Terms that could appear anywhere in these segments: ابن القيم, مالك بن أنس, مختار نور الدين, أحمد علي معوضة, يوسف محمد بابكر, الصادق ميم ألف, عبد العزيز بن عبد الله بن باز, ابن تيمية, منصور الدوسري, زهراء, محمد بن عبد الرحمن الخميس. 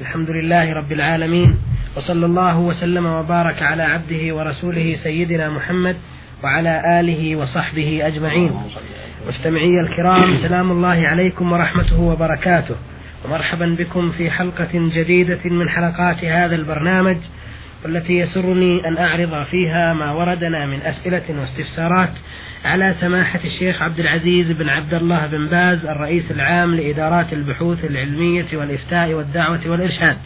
الحمد لله رب العالمين، وصلى الله وسلم وبارك على عبده ورسوله سيدنا محمد وعلى آله وصحبه أجمعين. مستمعي الكرام، سلام الله عليكم ورحمته وبركاته، ومرحبا بكم في حلقة جديدة من حلقات هذا البرنامج، والتي يسرني أن أعرض فيها ما وردنا من أسئلة واستفسارات على سماحة الشيخ عبد العزيز بن عبد الله بن باز الرئيس العام لإدارات البحوث العلمية والإفتاء والدعوة والإرشاد.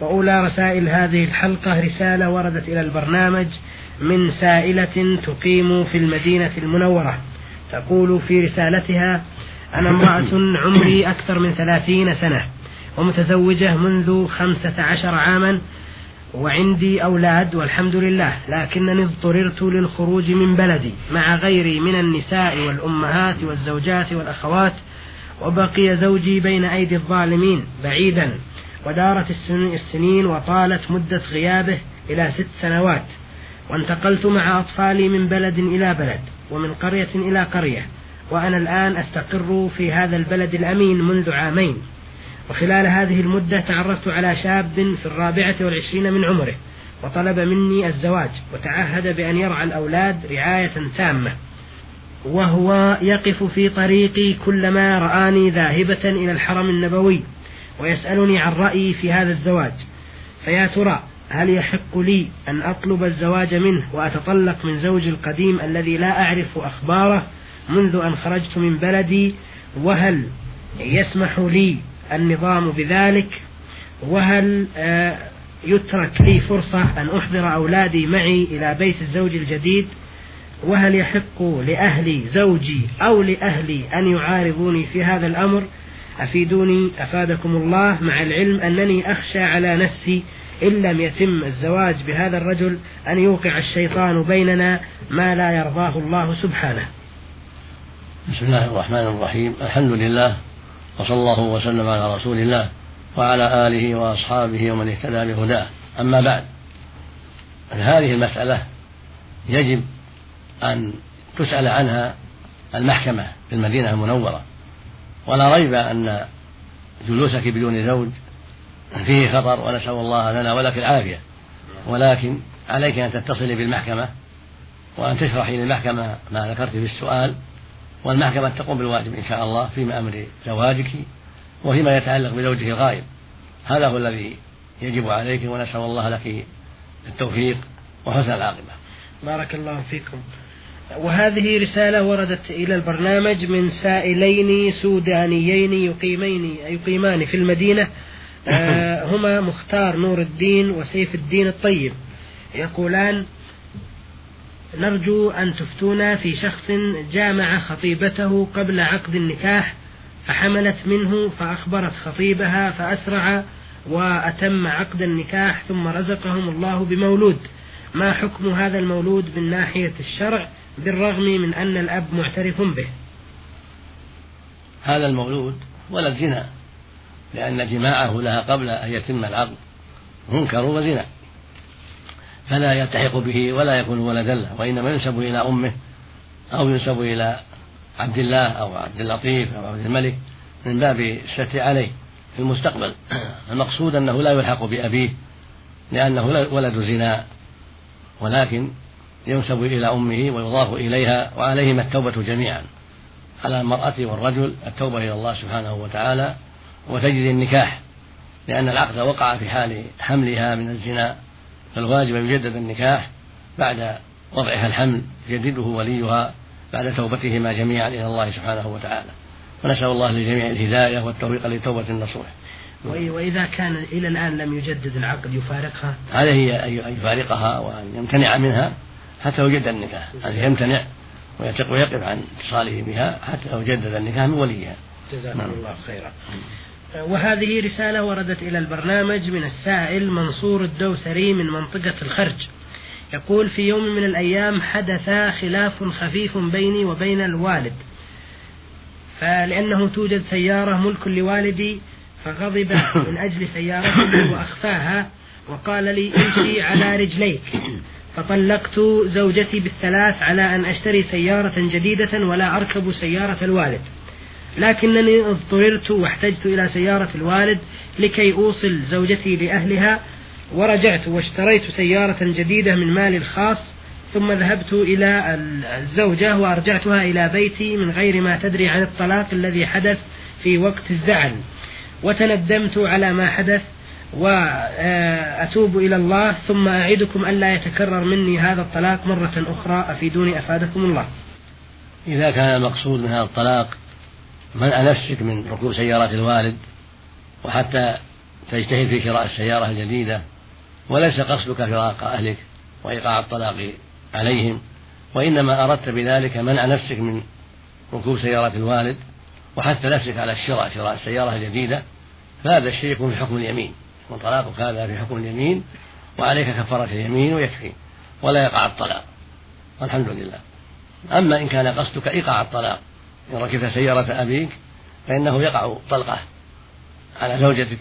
وأولى رسائل هذه الحلقة رسالة وردت إلى البرنامج من سائلة تقيم في المدينة المنورة، تقول في رسالتها: أنا امرأة عمري أكثر من 30 سنة ومتزوجة منذ 15 عاما، وعندي أولاد والحمد لله، لكنني اضطررت للخروج من بلدي مع غيري من النساء والأمهات والزوجات والأخوات، وبقي زوجي بين أيدي الظالمين بعيدا، ودارت السنين وطالت مدة غيابه إلى 6 سنوات، وانتقلت مع أطفالي من بلد إلى بلد ومن قرية إلى قرية، وأنا الآن أستقر في هذا البلد الأمين منذ 2 عام، وخلال هذه المدة تعرفت على شاب في 24 من عمره، وطلب مني الزواج وتعهد بأن يرعى الأولاد رعاية تامة، وهو يقف في طريقي كلما رآني ذاهبة إلى الحرم النبوي ويسألني عن رأيي في هذا الزواج. فيا ترى هل يحق لي أن أطلب الزواج منه وأتطلق من زوجي القديم الذي لا أعرف أخباره منذ أن خرجت من بلدي؟ وهل يسمح لي النظام بذلك؟ وهل يترك لي فرصة أن أحضر أولادي معي إلى بيت الزوج الجديد؟ وهل يحق لأهلي زوجي أو لأهلي أن يعارضوني في هذا الأمر؟ أفيدوني أفادكم الله، مع العلم أنني أخشى على نفسي إن لم يتم الزواج بهذا الرجل أن يوقع الشيطان بيننا ما لا يرضاه الله سبحانه. بسم الله الرحمن الرحيم، الحمد لله، وصلى الله وسلم على رسول الله وعلى آله وأصحابه ومن اهتدى بهداه. أما بعد، هذه المسألة يجب أن تسأل عنها المحكمة في المدينة المنورة، ولا ريب أن جلوسك بدون زوج فيه خطر، ونسأل الله لنا ولك العافية، ولكن عليك أن تتصلي بالمحكمة وأن تشرحي للمحكمة ما ذكرت في السؤال، والمحكمة تقوم بالواجب إن شاء الله في أمر زواجك وفيما يتعلق بزوجه الغائب. هذا هو الذي يجب عليك، ونسأل الله لك التوفيق وحسن العاقبة. بارك الله فيكم. وهذه رسالة وردت إلى البرنامج من سائلين سودانيين يقيمان في المدينة، هما مختار نور الدين وسيف الدين الطيب، يقولان: نرجو أن تفتونا في شخص جامع خطيبته قبل عقد النكاح، فحملت منه فأخبرت خطيبها فأسرع وأتم عقد النكاح، ثم رزقهم الله بمولود. ما حكم هذا المولود من ناحية الشرع بالرغم من أن الأب معترف به؟ هذا المولود ولد زنا، لأن جماعه لها قبل أن يتم العقد منكر وزنا، فلا يلتحق به ولا يكون ولدا له، وإنما ينسب إلى أمه أو ينسب إلى عبد الله أو عبد اللطيف أو عبد الملك من باب الشتي عليه في المستقبل. المقصود أنه لا يلحق بأبيه لأنه ولد زنا، ولكن ينسب إلى أمه ويضاف إليها، وعليهما التوبة جميعا، على المرأة والرجل التوبة إلى الله سبحانه وتعالى وتجديد النكاح، لأن العقد وقع في حال حملها من الزنا، فالواجب يجدد النكاح بعد وضعها الحمل، يجدده وليها بعد توبتهما جميعا إلى الله سبحانه وتعالى. ونسأل الله لجميع الهداية والتوفيق لتوبة النصوح. وإذا كان إلى الآن لم يجدد العقد يفارقها؟ عليه أن يفارقها وأن يمتنع منها حتى يجدد النكاح، أن يمتنع ويقف عن اتصاله بها حتى يجدد النكاح من وليها. جزاكم الله خيرا. وهذه رسالة وردت إلى البرنامج من السائل منصور الدوسري من منطقة الخرج، يقول: في يوم من الأيام حدث خلاف خفيف بيني وبين الوالد، فلأنه توجد سيارة ملك لوالدي، فغضب من أجل سيارته وأخفاها، وقال لي: امشي على رجليك. فطلقت زوجتي بالثلاث على أن أشتري سيارة جديدة ولا أركب سيارة الوالد، لكنني اضطررت واحتجت إلى سيارة الوالد لكي أوصل زوجتي لأهلها، ورجعت واشتريت سيارة جديدة من مالي الخاص، ثم ذهبت إلى الزوجة وأرجعتها إلى بيتي من غير ما تدري عن الطلاق الذي حدث في وقت الزعل، وتندمت على ما حدث وأتوب إلى الله، ثم أعدكم ألا يتكرر مني هذا الطلاق مرة أخرى، أفيدوني أفادكم الله. إذا كان المقصود من هذا الطلاق منع نفسك من ركوب سيارات الوالد وحتى تجتهد في شراء السيارة الجديدة، وليس قصدك فراق أهلك وإيقاع الطلاق عليهم، وإنما أردت بذلك منع نفسك من ركوب سيارات الوالد وحث نفسك على شراء السيارة الجديدة، فهذا الشيء يكون في حكم اليمين، وطلاقك هذا في حكم اليمين وعليك كفارة اليمين ويكفي ولا يقع الطلاق، والحمد لله. أما إن كان قصدك إيقاع الطلاق، إن ركبت سيارة أبيك فإنه يقع طلقه على زوجتك،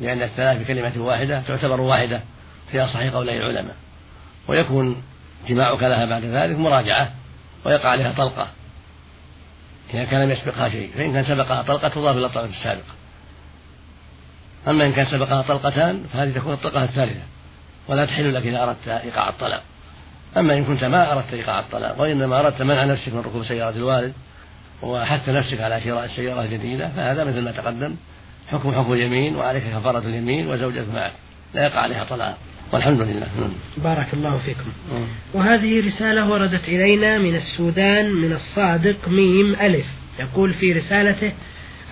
لأن الثلاث بكلمة واحدة تعتبر واحدة في صحيح قولي العلماء، ويكون جماعك لها بعد ذلك مراجعة ويقع عليها طلقة إذا كان لم يسبقها شيء، فإن كان سبقها طلقة تضاف إلى الطلقة السابقة، أما إن كان سبقها طلقتان فهذه تكون الطلقة الثالثة ولا تحل لك إذا أردت إيقاع الطلاق. أما إن كنت ما أردت إيقاع الطلاق وإنما أردت منع نفسك من ركوب سيارة الوالد وحث نفسك على شراء السيارة الجديدة، فهذا مثل ما تقدم حكم اليمين وعليك كفارة اليمين وزوجة معك لا يقع عليها طلاق، والحمد لله. بارك الله فيكم. وهذه رسالة وردت إلينا من السودان من الصادق ميم ألف، يقول في رسالته: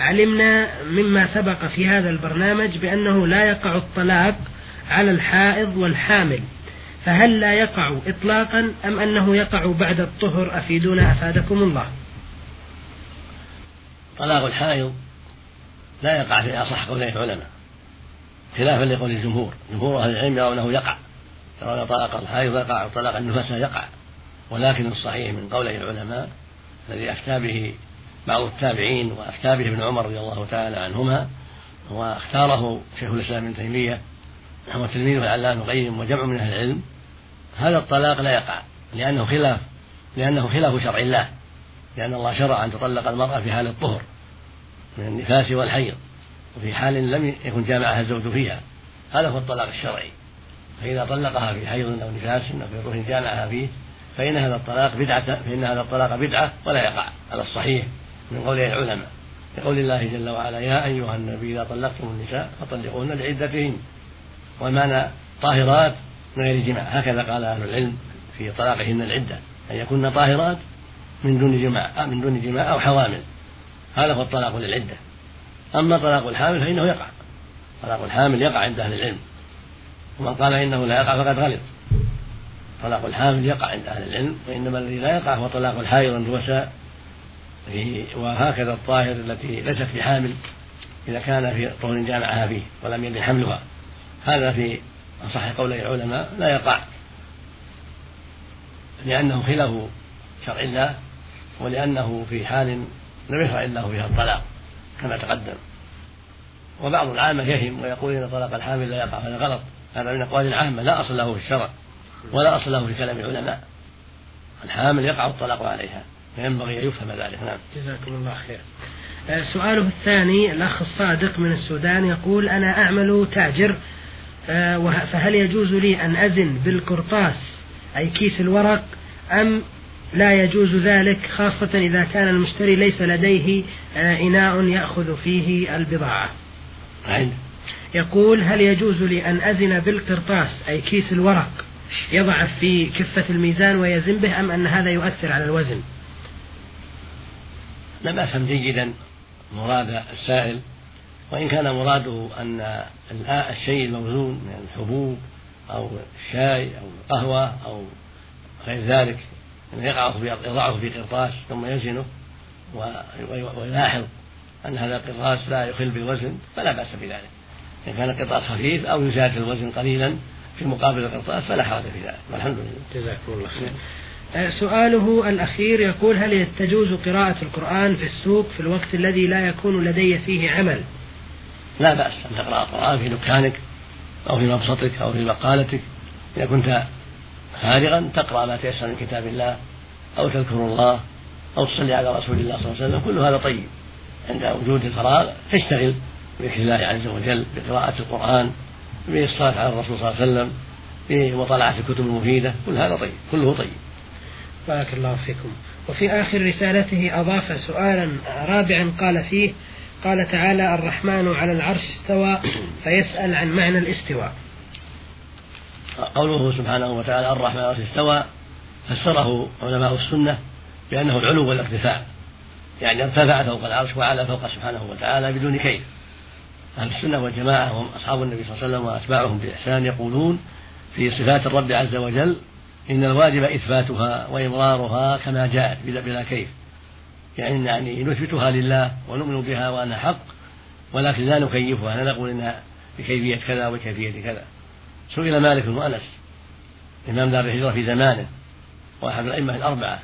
علمنا مما سبق في هذا البرنامج بأنه لا يقع الطلاق على الحائض والحامل، فهل لا يقع إطلاقا أم أنه يقع بعد الطهر؟ أفيدونا أفادكم الله. طلاق الحائض لا يقع في أصح قولي العلماء خلافا لقول الجمهور، جمهور أهل العلم يرونه يقع، يرون طلاق الحائض يقع وطلاق النفساء يقع، ولكن الصحيح من قولي العلماء الذي أفتى به بعض التابعين وأفتى به ابن عمر رضي الله تعالى عنهما واختاره شيخ الإسلام ابن تيمية وتلميذه العلامة ابن القيم وجمع من أهل العلم، هذا الطلاق لا يقع لأنه خلاف شرع الله، لأن الله شرع أن تطلق المرأة في حال الطهر من النفاس والحيض وفي حال لم يكن جامعها الزوج فيها، هذا هو الطلاق الشرعي، فإذا طلقها في حيض أو نفاس أو في روح جامعها فيه فإن هذا الطلاق بدعة ولا يقع على الصحيح من قول العلماء، لقول الله جل وعلا: يا أيها النبي إذا طلقتم النساء فطلقوهن لعدتهن، والمعنى طاهرات من غير جماع، هكذا قال أهل العلم في طلاقهن العدة، أن يكون طاهرات من دون جماع أو حوامل، هذا هو الطلاق للعدة. أما طلاق الحامل فإنه يقع، طلاق الحامل يقع عند أهل العلم، ومن قال إنه لا يقع فقد غلط، طلاق الحامل يقع عند أهل العلم، وإنما الذي لا يقع هو طلاق الحائض والنفساء، وهكذا الطاهر التي ليست بحامل إذا كان في طهر جامعها فيه ولم يلد حملها، هذا في أصح قولي العلماء لا يقع، لأنه خلاف شرع الله ولأنه في حال لم يشرع الله فيها الطلاق كما تقدم. وبعض العامة يهم ويقول إن طلاق الحامل لا يقع، هذا غلط، هذا من أقوال العامة لا أصل له في الشرع ولا أصل له في كلام العلماء، الحامل يقع الطلاق عليها، فينبغي أن يفهم ذلك. نعم، جزاكم الله خير. سؤاله الثاني، الأخ الصادق من السودان يقول: أنا أعمل تاجر، فهل يجوز لي أن أزن بالقرطاس أي كيس الورق أم لا يجوز ذلك، خاصة إذا كان المشتري ليس لديه إناء يأخذ فيه البضاعة؟ يقول: هل يجوز لي أن أزن بالقرطاس أي كيس الورق يضع في كفة الميزان ويزن به أم أن هذا يؤثر على الوزن؟ لم أفهم جيدا مراد السائل، وإن كان مراده أن الشيء الموزون من الحبوب أو الشاي أو القهوة أو غير ذلك يضعه في قرطاس ثم يزنه ويلاحظ أن هذا القرطاس لا يخل بالوزن فلا بأس بذلك، إن كان القرطاس خفيف أو يزاد الوزن قليلا في مقابل القرطاس فلا حرج في ذلك، والحمد لله. جزاكم الله خير. سؤاله الأخير يقول: هل تجوز قراءة القرآن في السوق في الوقت الذي لا يكون لدي فيه عمل؟ لا بأس أن تقرأ القرآن في دكانك أو في مبسطك أو في مقالتك، إذا كنت فارغا تقرأ ما تيسر من كتاب الله أو تذكر الله أو تصلي على رسول الله صلى الله عليه وسلم، كل هذا طيب، عند وجود الفراغ تشتغل بذكر الله عز وجل، بقراءة القرآن، بالصلاة على الرسول صلى الله عليه وسلم، بمطالعة الكتب المفيدة، كل هذا طيب، كله طيب. بارك الله فيكم. وفي آخر رسالته أضاف سؤالا رابعا قال فيه: قال تعالى: الرحمن على العرش استوى، فيسأل عن معنى الاستواء. قوله سبحانه وتعالى الرحمن على العرش استوى فسره علماء السنة بأنه العلو والارتفاع، يعني ارتفع فوق العرش وعلى فوق سبحانه وتعالى بدون كيف. أهل السنة والجماعة وهم أصحاب النبي صلى الله عليه وسلم وأتباعهم بإحسان يقولون في صفات الرب عز وجل إن الواجب إثباتها وإمرارها كما جاءت بلا كيف، يعني نثبتها لله ونؤمن بها وأنها حق، ولكن لا نكيفها، لا نقول إنها بكيفية كذا وكيفية كذا. سئل مالك بن أنس إمام دار الهجرة في زمانه وأحد الأئمة الأربعة،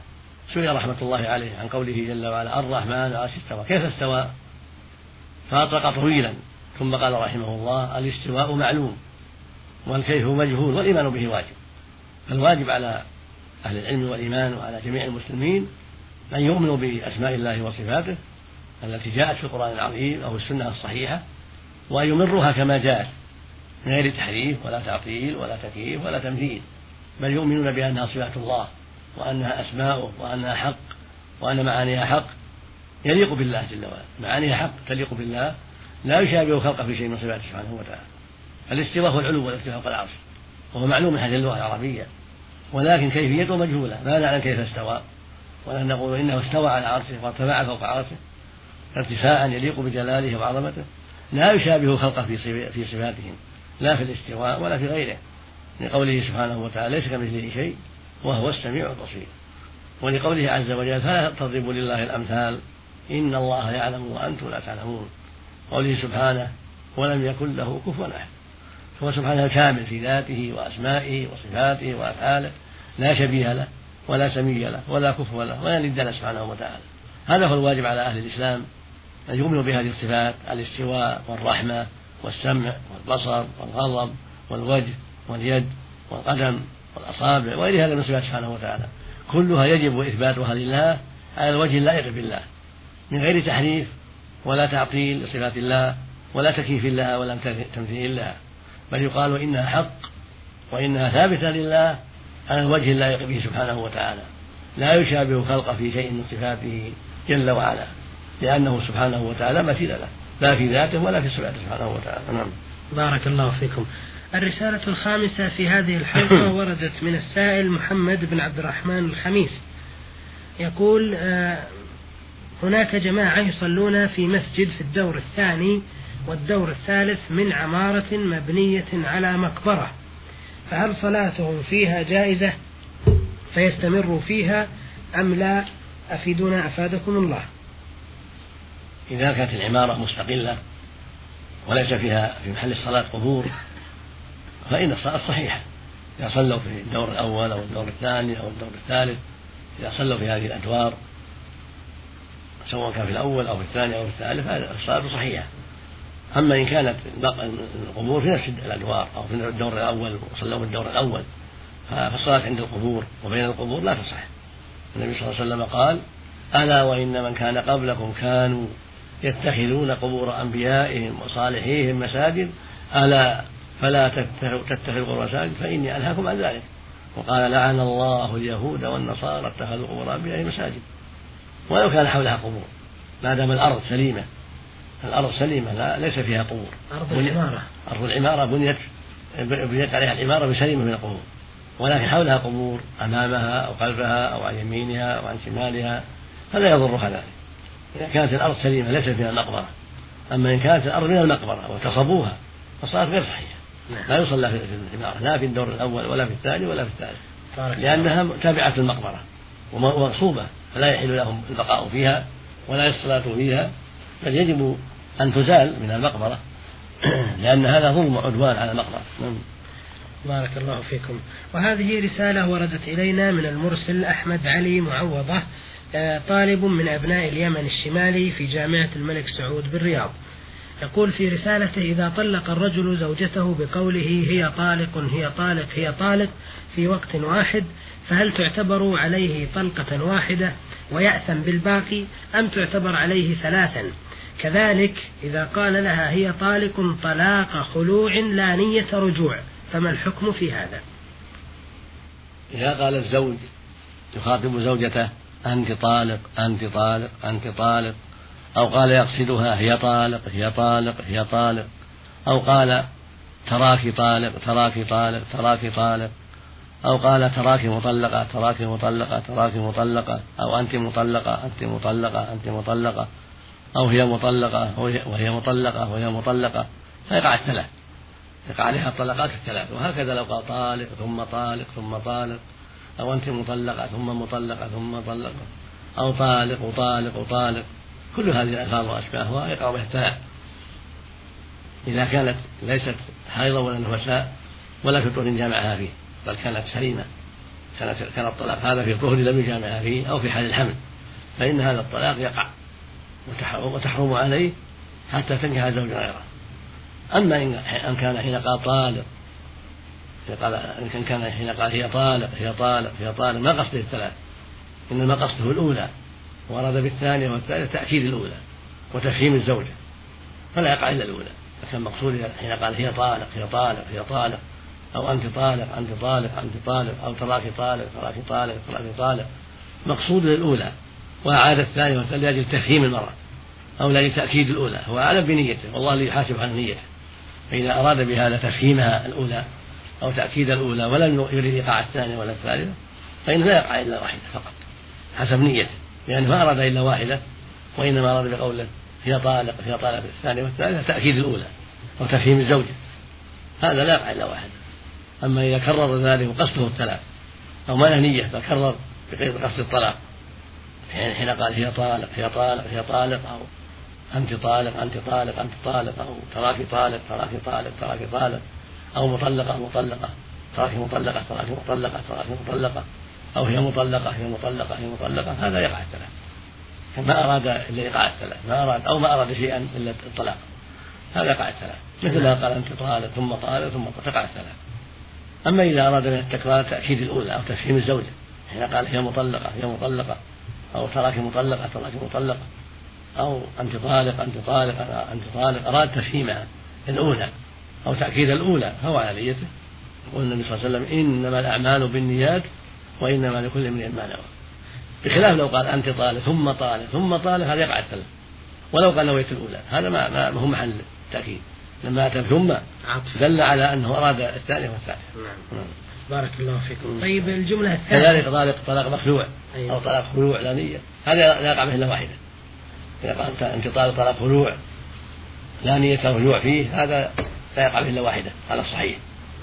سئل رحمة الله عليه عن قوله جل وعلا الرحمن على العرش استوى، كيف استوى؟ فأطلق طويلا ثم قال رحمه الله: الاستواء معلوم والكيف مجهول والإيمان به واجب. فالواجب على أهل العلم والإيمان وعلى جميع المسلمين أن يؤمنوا بأسماء الله وصفاته التي جاءت في القرآن العظيم أو السنة الصحيحة، وأن يمرها كما جاءت من غير تحريف ولا تعطيل ولا تكييف ولا تمثيل، بل يؤمنون بأنها صفات الله وأنها أسماؤه وأنها حق وأن معانيها حق يليق بالله جل وعلا، معانيها حق تليق بالله، لا يشابه خلقه في شيء من صفاته سبحانه وتعالى. الاستواء هو العلو والارتفاع فوق العرش، وهو معلوم من حيث اللغة العربية، ولكن كيفيته مجهولة، لا نعلم كيف استوى، ولا نقول إنه استوى على عرشه وارتفع فوق عرشه ارتفاعا يليق بجلاله وعظمته، لا يشابه خلقه في صفاتهم لا في الاستواء ولا في غيره، لقوله سبحانه وتعالى: ليس كمثله شيء وهو السميع البصير، ولقوله عز وجل: فلا تضربوا لله الأمثال إن الله يعلم وأنتم لا تعلمون، قوله سبحانه: ولم يكن له كفوا أحد. فهو سبحانه كامل في ذاته وأسمائه وصفاته وأفعاله، لا شبيه له ولا سمي له ولا كفو له ولا ند له سبحانه وتعالى. هذا هو الواجب على أهل الإسلام أن يؤمنوا بهذه الصفات: الاستواء والرحمة والسمع والبصر والغضب والوجه واليد والقدم والأصابع وغير هذا من صفات سبحانه وتعالى، كلها يجب إثباتها لله على الوجه اللائق بالله من غير تحريف ولا تعطيل لصفات الله ولا تكييف لها ولا تمثيل لها، بل يقال إنها حق وإنها ثابتة لله على الوجه اللائق به سبحانه وتعالى، لا يشابه خلقه في شيء من صفاته جل وعلا، لأنه سبحانه وتعالى مثيل له لا في ذاته ولا في صفاته سبحانه وتعالى. نعم. بارك الله فيكم. الرسالة الخامسة في هذه الحلقة وردت من السائل محمد بن عبد الرحمن الخميس، يقول: هناك جماعة يصلون في مسجد في الدور الثاني والدور الثالث من عمارة مبنية على مقبرة، فهل صلاتهم فيها جائزة فيستمروا فيها أم لا؟ أفيدونا أفادكم الله. إذا كانت العمارة مستقلة وليس فيها في محل الصلاة قبور فإن الصلاة صحيحة، إذا صلوا في الدور الأول أو الدور الثاني أو الدور الثالث، إذا صلوا في هذه الأدوار سواء كان في الأول أو في الثاني أو في الثالث فالصلاة صحيحة. أما إن كانت القبور في نفس الأدوار أو في الدور الأول وصلوا في الدور الأول فالصلاة عند القبور وبين القبور لا تصح. النبي صلى الله عليه وسلم قال: ألا وإن من كان قبلكم كانوا يتخذون قبور أنبيائهم وصالحيهم مساجد، ألا فلا تتخذوا قبور مساجد فإني أنهاكم عن ذلك، وقال: لعن الله اليهود والنصارى اتخذوا قبور أنبيائهم مساجد. ولو كان حولها قبور ما دام الأرض سليمة، الأرض سليمة لا ليس فيها قبور، أرض العمارة بنيت عليها العمارة بسليمة من القبور، ولكن حولها قبور أمامها أو خلفها أو عن يمينها أو عن شمالها فلا يضرها ذلك، إذا كانت الأرض سليمة ليس فيها مقبرة. أما إن كانت الأرض من المقبرة وتصبوها فالصلاة غير صحيحة، لا يصلى في العمارة لا في الدور الأول ولا في الثاني ولا في الثالث، لأنها تابعة المقبرة ومغصوبة، فلا يحل لهم البقاء فيها ولا الصلاة فيها، بل يجب أن تزال من المقبرة لأن هذا ظلم وعدوان على المقبرة. بارك الله فيكم. وهذه رسالة وردت إلينا من المرسل أحمد علي معوضة، طالب من أبناء اليمن الشمالي في جامعة الملك سعود بالرياض، يقول في رسالته: إذا طلق الرجل زوجته بقوله هي طالق هي طالق هي طالق في وقت واحد، فهل تعتبر عليه طلقة واحدة ويأثم بالباقي أم تعتبر عليه ثلاثا؟ كذلك إذا قال لها هي طالق طلاق خلوع لا نية رجوع فما الحكم في هذا؟ إذا قال الزوج يخاطب زوجته أنت طالق أنت طالق أنت طالق، أو قال يقصدها هي طالق هي طالق هي طالق، أو قال تراك طالق تراك طالق تراك طالق، أو قال تراك مطلقة تراك مطلقة تراك مطلقة، أو أنت مطلقة أنت مطلقة أنت مطلقة، أو هي مطلقة وهي مطلقة وهي مطلقة، فيقع الثلاث، يقع عليها الطلقات الثلاث. وهكذا لو قال طالق ثم طالق ثم طالق، أو أنت مطلقة ثم مطلقة ثم طلقة، أو طالق وطالق وطالق، كل هذه الألفاظ وأشباهها يقع بها الثلاث إذا كانت ليست حيضا ولا نفساء ولا في طهر جامعها فيه، بل كانت سليمة، كان الطلاق هذا في طهر لم يجامعها فيه أو في حال الحمل، فإن هذا الطلاق يقع وتحرم عليه حتى تنكح زوجا غيره. أما إن كان حين قال طالق، إن كان حين قال هي طالق هي طالق هي طالق، ما قصده الثلاث، إنما قصده الأولى، وأراد بالثانية والثالثة تأكيد الأولى وتفهيم الزوجة، فلا يقع إلا الأولى. لكن مقصود حين قال هي طالق هي طالق هي طالق، أو أنت طالق أنت طالق أنت طالق، أو تراك طالق تراك طالق تراك طالق، مقصود الأولى، وأعاد الثانية والثالثة لأجل تفهيم المرأة أو لأجل تأكيد الأولى، هو أعلم بنيته، والله اللي يحاسب عن نيته. فإذا أراد بهذا تفهيمها الأولى أو تأكيد الأولى ولم يريد إيقاع الثانية ولا الثالثة، فإن لا يقع إلا واحدة فقط حسب نيته، لأنه ما أراد إلا واحدة، وإنما أراد بقوله هي طالق هي طالق الثانية والثالثة تأكيد الأولى وتفهيم الزوجة، هذا لا يقع إلا واحدة. أما إذا كرر ذلك وقصده الثلاث أو ما له نية فكرر بغير قصد الطلاق، حين قال هي طالق هي طالق هي طالق، أو أنت طالق أنت طالق أنت طالق، أو تراك طالق تراك طالق تراك طالق، أو مطلقة مطلقة تراك مطلقة تراك مطلقة تراك مطلقة، أو هي مطلقة هي مطلقة هي مطلقة، هذا يقع الثلاث. ما أراد إلا إيقاع الثلاث، ما أراد أو ما أراد شيئا إلا الطلاق، هذا يقع الثلاث. مثل ما قال أنت طالق ثم طالق ثم تقع الثلاث. أما إذا أراد من التكرار تأكيد الأولى أو تفهيم الزوجة، حين قال هي مطلقة هي مطلقة، أو تراك مطلقة تراك مطلقة، أو أنت طالق أنت طالق أنت طالق، أراد تفهيمها الأولى أو تأكيد الأولى، فهو على نيته. يقول النبي صلى الله عليه وسلم إنما الأعمال بالنيات وإنما لكل امرئ ما نوى. بخلاف لو قال أنت طالق ثم طالق ثم طالق، هذا يقع الثلاث. ولو قال نويت الأولى، هذا ما هو محل تأكيد، لما أتى ثم دل على أنه أراد الثاني والثالث. نعم. بارك الله فيكم. طيب الجملة الثانية كذلك طالق طلاق مخلوع، أيوة. أو طلاق خلوع لا نية، هذا لا يقع به إلا واحدة. أنت طالق طلاق خلوع لا نية خلوع فيه، هذا لا يقع به إلا واحدة على الصحيح.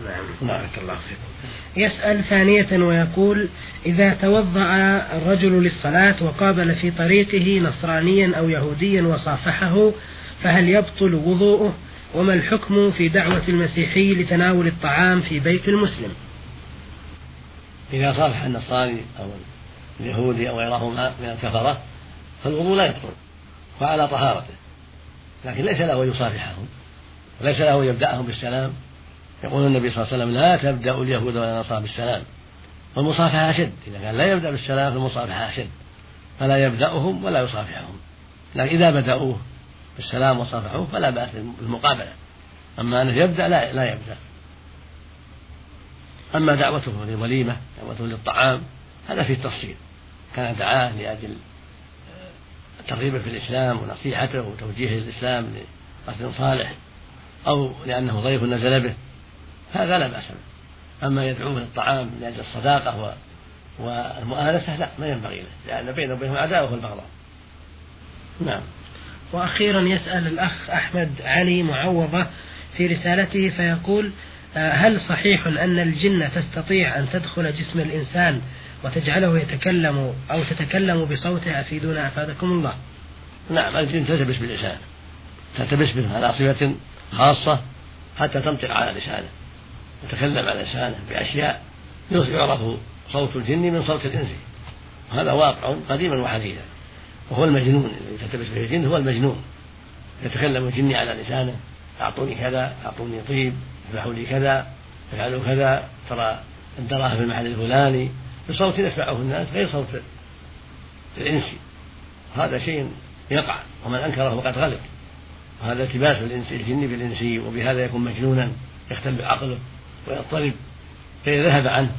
نعم. بارك الله فيكم. يسأل ثانية ويقول: إذا توضأ الرجل للصلاة وقابل في طريقه نصرانيا أو يهوديا وصافحه، فهل يبطل وضوءه؟ وما الحكم في دعوة المسيحي لتناول الطعام في بيت المسلم؟ إذا صافح النصاري أو اليهودي أو غيرهما من الكفرة فالوضوء لا يبطل وعلى طهارته، لكن ليس له يصافحهم وليس له يبدأهم بالسلام. يقول النبي صلى الله عليه وسلم: لا تبدأ اليهود ولا النصارى بالسلام. والمصافحة أشد، إذا كان لا يبدأ بالسلام فالمصافحة أشد، فلا يبدأهم ولا يصافحهم. لكن إذا بدأوه بالسلام وصافحوه فلا بأس المقابلة، أما أنه يبدأ لا يبدأ. أما دعوته للوليمة دعوته للطعام هذا فيه تفصيل، كان دعاه لأجل ترغيبه في الإسلام ونصيحته وتوجيهه للإسلام لقصد صالح، أو لأنه ضيف نزل به، هذا لا بأس منه. أما يدعوه للطعام لأجل الصداقة والمؤانسة لا، ما ينبغي له، لأن بينه وبينهم عداوة والبغضاء. نعم. وأخيرا يسأل الأخ أحمد علي معوضة في رسالته فيقول: هل صحيح أن الجن تستطيع أن تدخل جسم الإنسان وتجعله يتكلم أو تتكلم بصوته؟ أفيدونا أفادكم الله. نعم، الجن تلتبس باللسان، تلتبس به على صفة خاصة حتى تنطق على لسانه وتتكلم على لسانه بأشياء يعرف صوت الجن من صوت الإنس، وهذا واقع قديما وحديثا. وهو المجنون الذي تلتبس به الجن، هو المجنون يتكلم الجن على لسانه: أعطوني كذا، أعطوني طيب، افعلوا لي كذا، افعلوا كذا، ترى الدراهم في المحل الفلاني، بصوت يسمعه الناس غير صوت الإنس. هذا شيء يقع، ومن أنكره فقد غلط. وهذا التباس الجن بالإنسي، وبهذا يكون مجنونا يختل بعقله ويضطرب، فإذا ذهب عنه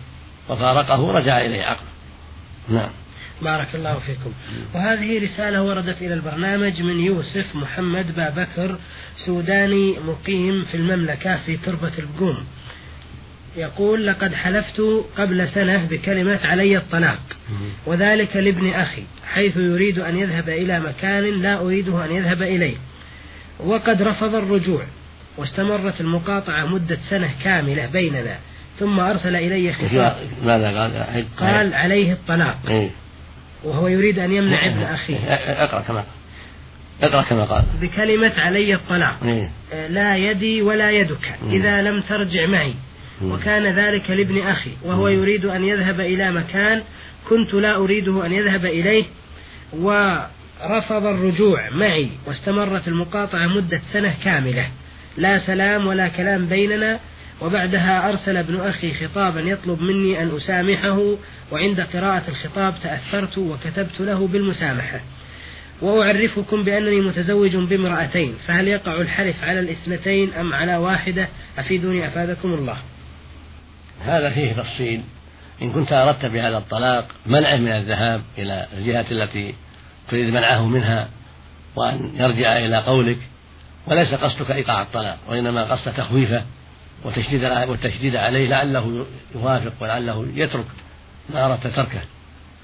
وفارقه رجع إليه عقله. نعم، بارك الله فيكم. وهذه رسالة وردت إلى البرنامج من يوسف محمد بابكر، سوداني مقيم في المملكة في تربة البقوم، يقول: لقد حلفت قبل سنة بكلمة علي الطلاق، وذلك لابن أخي، حيث يريد أن يذهب إلى مكان لا أريده أن يذهب إليه، وقد رفض الرجوع، واستمرت المقاطعة مدة سنة كاملة بيننا، ثم أرسل إلي خطاب. ماذا قال؟ قال عليه الطلاق، وهو يريد أن يمنع ابن أخيه. اقرأ كما قال: بكلمة علي الطلاق، لا يدي ولا يدك إذا لم ترجع معي، وكان ذلك لابن أخي، وهو يريد أن يذهب إلى مكان كنت لا أريده أن يذهب إليه، ورفض الرجوع معي، واستمرت المقاطعة مدة سنة كاملة، لا سلام ولا كلام بيننا. وبعدها أرسل ابن أخي خطابا يطلب مني أن أسامحه، وعند قراءة الخطاب تأثرت وكتبت له بالمسامحة. وأعرفكم بأنني متزوج بامرأتين، فهل يقع الحلف على الاثنتين أم على واحدة؟ أفيدوني أفادكم الله. هذا فيه تفصيل. إن كنت أردت بهذا الطلاق منعه من الذهاب إلى الجهة التي تريد منعه منها وأن يرجع إلى قولك، وليس قصدك إيقاع الطلاق، وإنما قصد تخويفه والتشديد عليه لعله يوافق ولعله يترك ما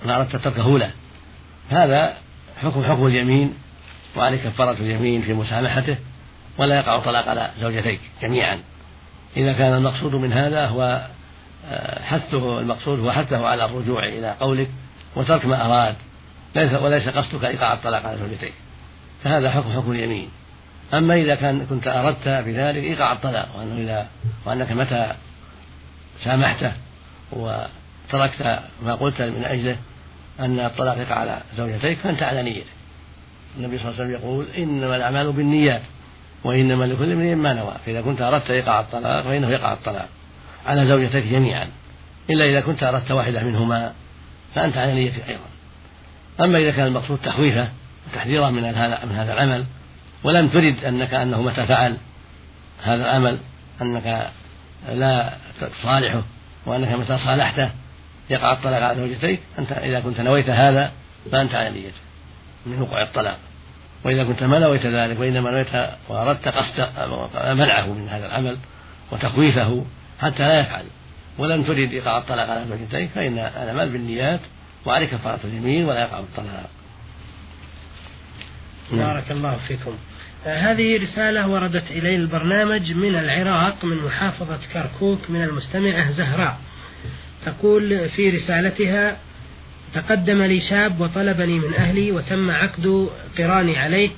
أردت تركه له. هذا حكم اليمين، وعليك كفارة اليمين في مسامحته، ولا يقع طلاق على زوجتيك جميعا. إذا كان المقصود من هذا هو حثه على الرجوع إلى قولك وترك ما أراد، وليس قصدك إيقاع الطلاق على زوجتيك، فهذا حكم اليمين. أما إذا كنت أردت بذلك إيقاع الطلاق، وأنك متى سامحته وتركت ما قلت من أجله أن الطلاق يقع على زوجتيك، فأنت على نيتك. النبي صلى الله عليه وسلم يقول: إنما الأعمال بالنيات وإنما لكل امرئ ما نوى. فإذا كنت أردت إيقاع الطلاق فإنه يقع الطلاق على زوجتيك جميعا، إلا إذا كنت أردت واحدة منهما فأنت على نيتك أيضا. أما إذا كان المقصود تخويفه وتحذيره من هذا العمل، ولم ترد أنه متى فعل هذا العمل أنك لا تصالحه، وأنك متى صالحته يقع الطلاق على زوجتيك، أنت إذا كنت نويت هذا فأنت على نيته من وقوع الطلاق. وإذا كنت ما نويت ذلك، وإنما نويت وأردت قصد منعه من هذا العمل وتخويفه حتى لا يفعل، ولم ترد إيقاع الطلاق على زوجتيك، فإن الأعمال بالنيات وعليك كفارة اليمين ولا يقع الطلاق. بارك الله فيكم. هذه رسالة وردت إلي البرنامج من العراق، من محافظة كركوك، من المستمعة زهراء، تقول في رسالتها: تقدم لي شاب وطلبني من أهلي، وتم عقد قراني عليه،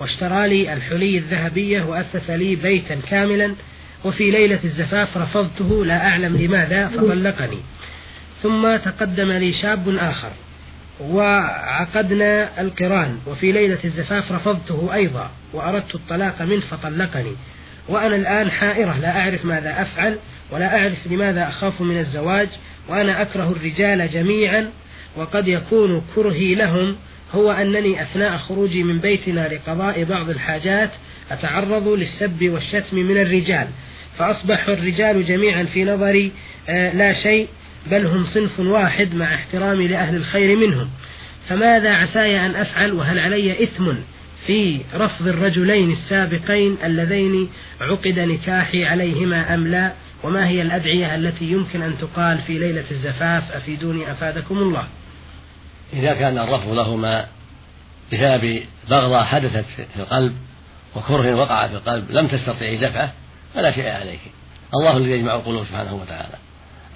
واشترى لي الحلي الذهبية، وأسس لي بيتا كاملا، وفي ليلة الزفاف رفضته لا أعلم لماذا فطلقني. ثم تقدم لي شاب آخر وعقدنا القران، وفي ليلة الزفاف رفضته أيضا وأردت الطلاق منه فطلقني، وأنا الآن حائرة لا أعرف ماذا أفعل، ولا أعرف لماذا أخاف من الزواج، وأنا أكره الرجال جميعا، وقد يكون كرهي لهم هو أنني أثناء خروجي من بيتنا لقضاء بعض الحاجات أتعرض للسب والشتم من الرجال، فأصبح الرجال جميعا في نظري لا شيء، بل هم صنف واحد مع احترامي لأهل الخير منهم، فماذا عساي أن أفعل؟ وهل علي إثم في رفض الرجلين السابقين اللذين عقد نكاحي عليهما أم لا؟ وما هي الأدعية التي يمكن أن تقال في ليلة الزفاف؟ أفيدوني أفادكم الله. إذا كان الرفض لهما بسبب بغضة حدثت في القلب وكره وقع في القلب لم تستطيع دفعه، فلا شيء عليك، الله الذي يجمع القلوب سبحانه وتعالى.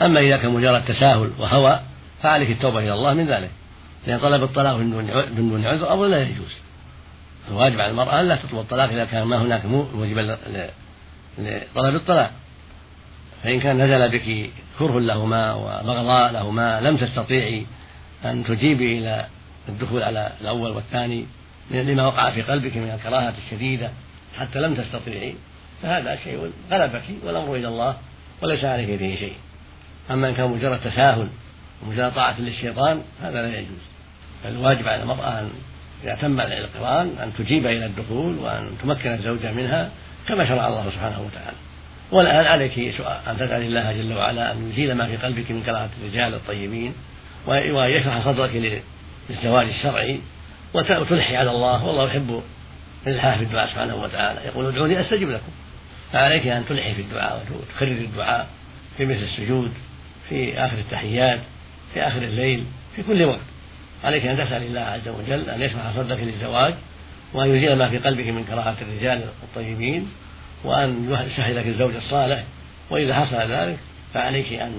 أما إذا كان مجرد تساهل وهوى فعليك التوبة إلى الله من ذلك، لأن طلب الطلاق من دون عذر أمر لا يجوز. الواجب على المرأة ألا تطلب الطلاق إذا كان ما هناك موجبا لطلب الطلاق. فإن كان نزل بك كره لهما وبغضاء لهما لم تستطيعي أن تجيبي إلى الدخول على الأول والثاني لما وقع في قلبك من الكراهة الشديدة حتى لم تستطيعي، فهذا شيء غلبك والأمر إلى الله وليس عليك فيه شيء. أما إن كان مجرد تساهل ومجرد طاعة للشيطان هذا لا يجوز. فالواجب على المرأة أن إذا تم القران أن تجيب إلى الدخول وأن تمكن الزوجة منها كما شرع الله سبحانه وتعالى. والآن عليك سؤال أن تسأل الله جل وعلا أن يزيل ما في قلبك من كراهة الرجال الطيبين ويشرح صدرك للزواج الشرعي وتلحي على الله، والله يحب الإلحاح في الدعاء سبحانه وتعالى، يقول ادعوني أستجب لكم. فعليك أن تلحي في الدعاء وتكرر الدعاء في مثل السجود، في آخر التحيات، في آخر الليل، في كل وقت. عليك أن تسأل الله عز وجل أن يشرح صدرك للزواج وأن يزيل ما في قلبك من كراهة الرجال الطيبين وأن يسهل لك الزوج الصالح. وإذا حصل ذلك فعليك أن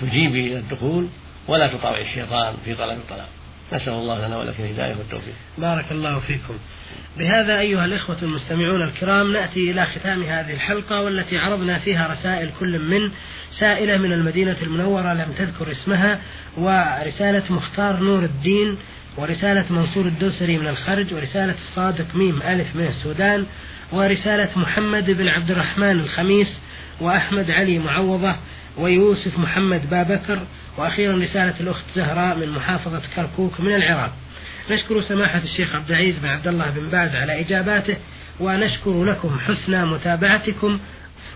تجيبي إلى الدخول ولا تطاوعي الشيطان في طلب الطلاق. نسأل الله لنا ولك الهداية والتوفيق. بارك الله فيكم. بهذا أيها الإخوة المستمعون الكرام نأتي إلى ختام هذه الحلقة والتي عرضنا فيها رسائل كل من سائلة من المدينة المنورة لم تذكر اسمها، ورسالة مختار نور الدين، ورسالة منصور الدوسري من الخرج، ورسالة الصادق ميم ألف من السودان، ورسالة محمد بن عبد الرحمن الخميس، وأحمد علي معوضة، ويوسف محمد بابكر، وأخيرا رسالة الأخت زهراء من محافظة كركوك من العراق. نشكر سماحة الشيخ عبد العزيز بن عبد الله بن باز على إجاباته، ونشكر لكم حسن متابعتكم،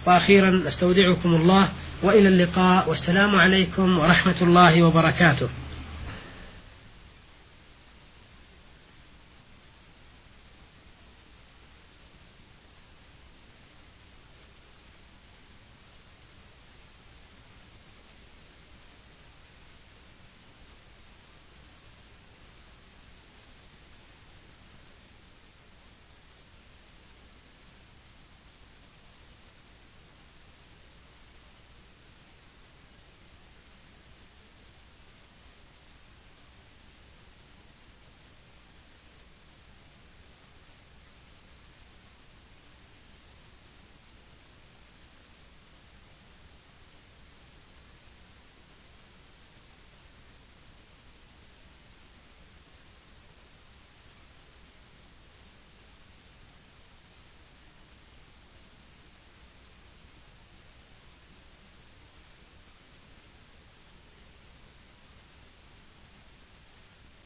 وأخيرا نستودعكم الله وإلى اللقاء، والسلام عليكم ورحمة الله وبركاته.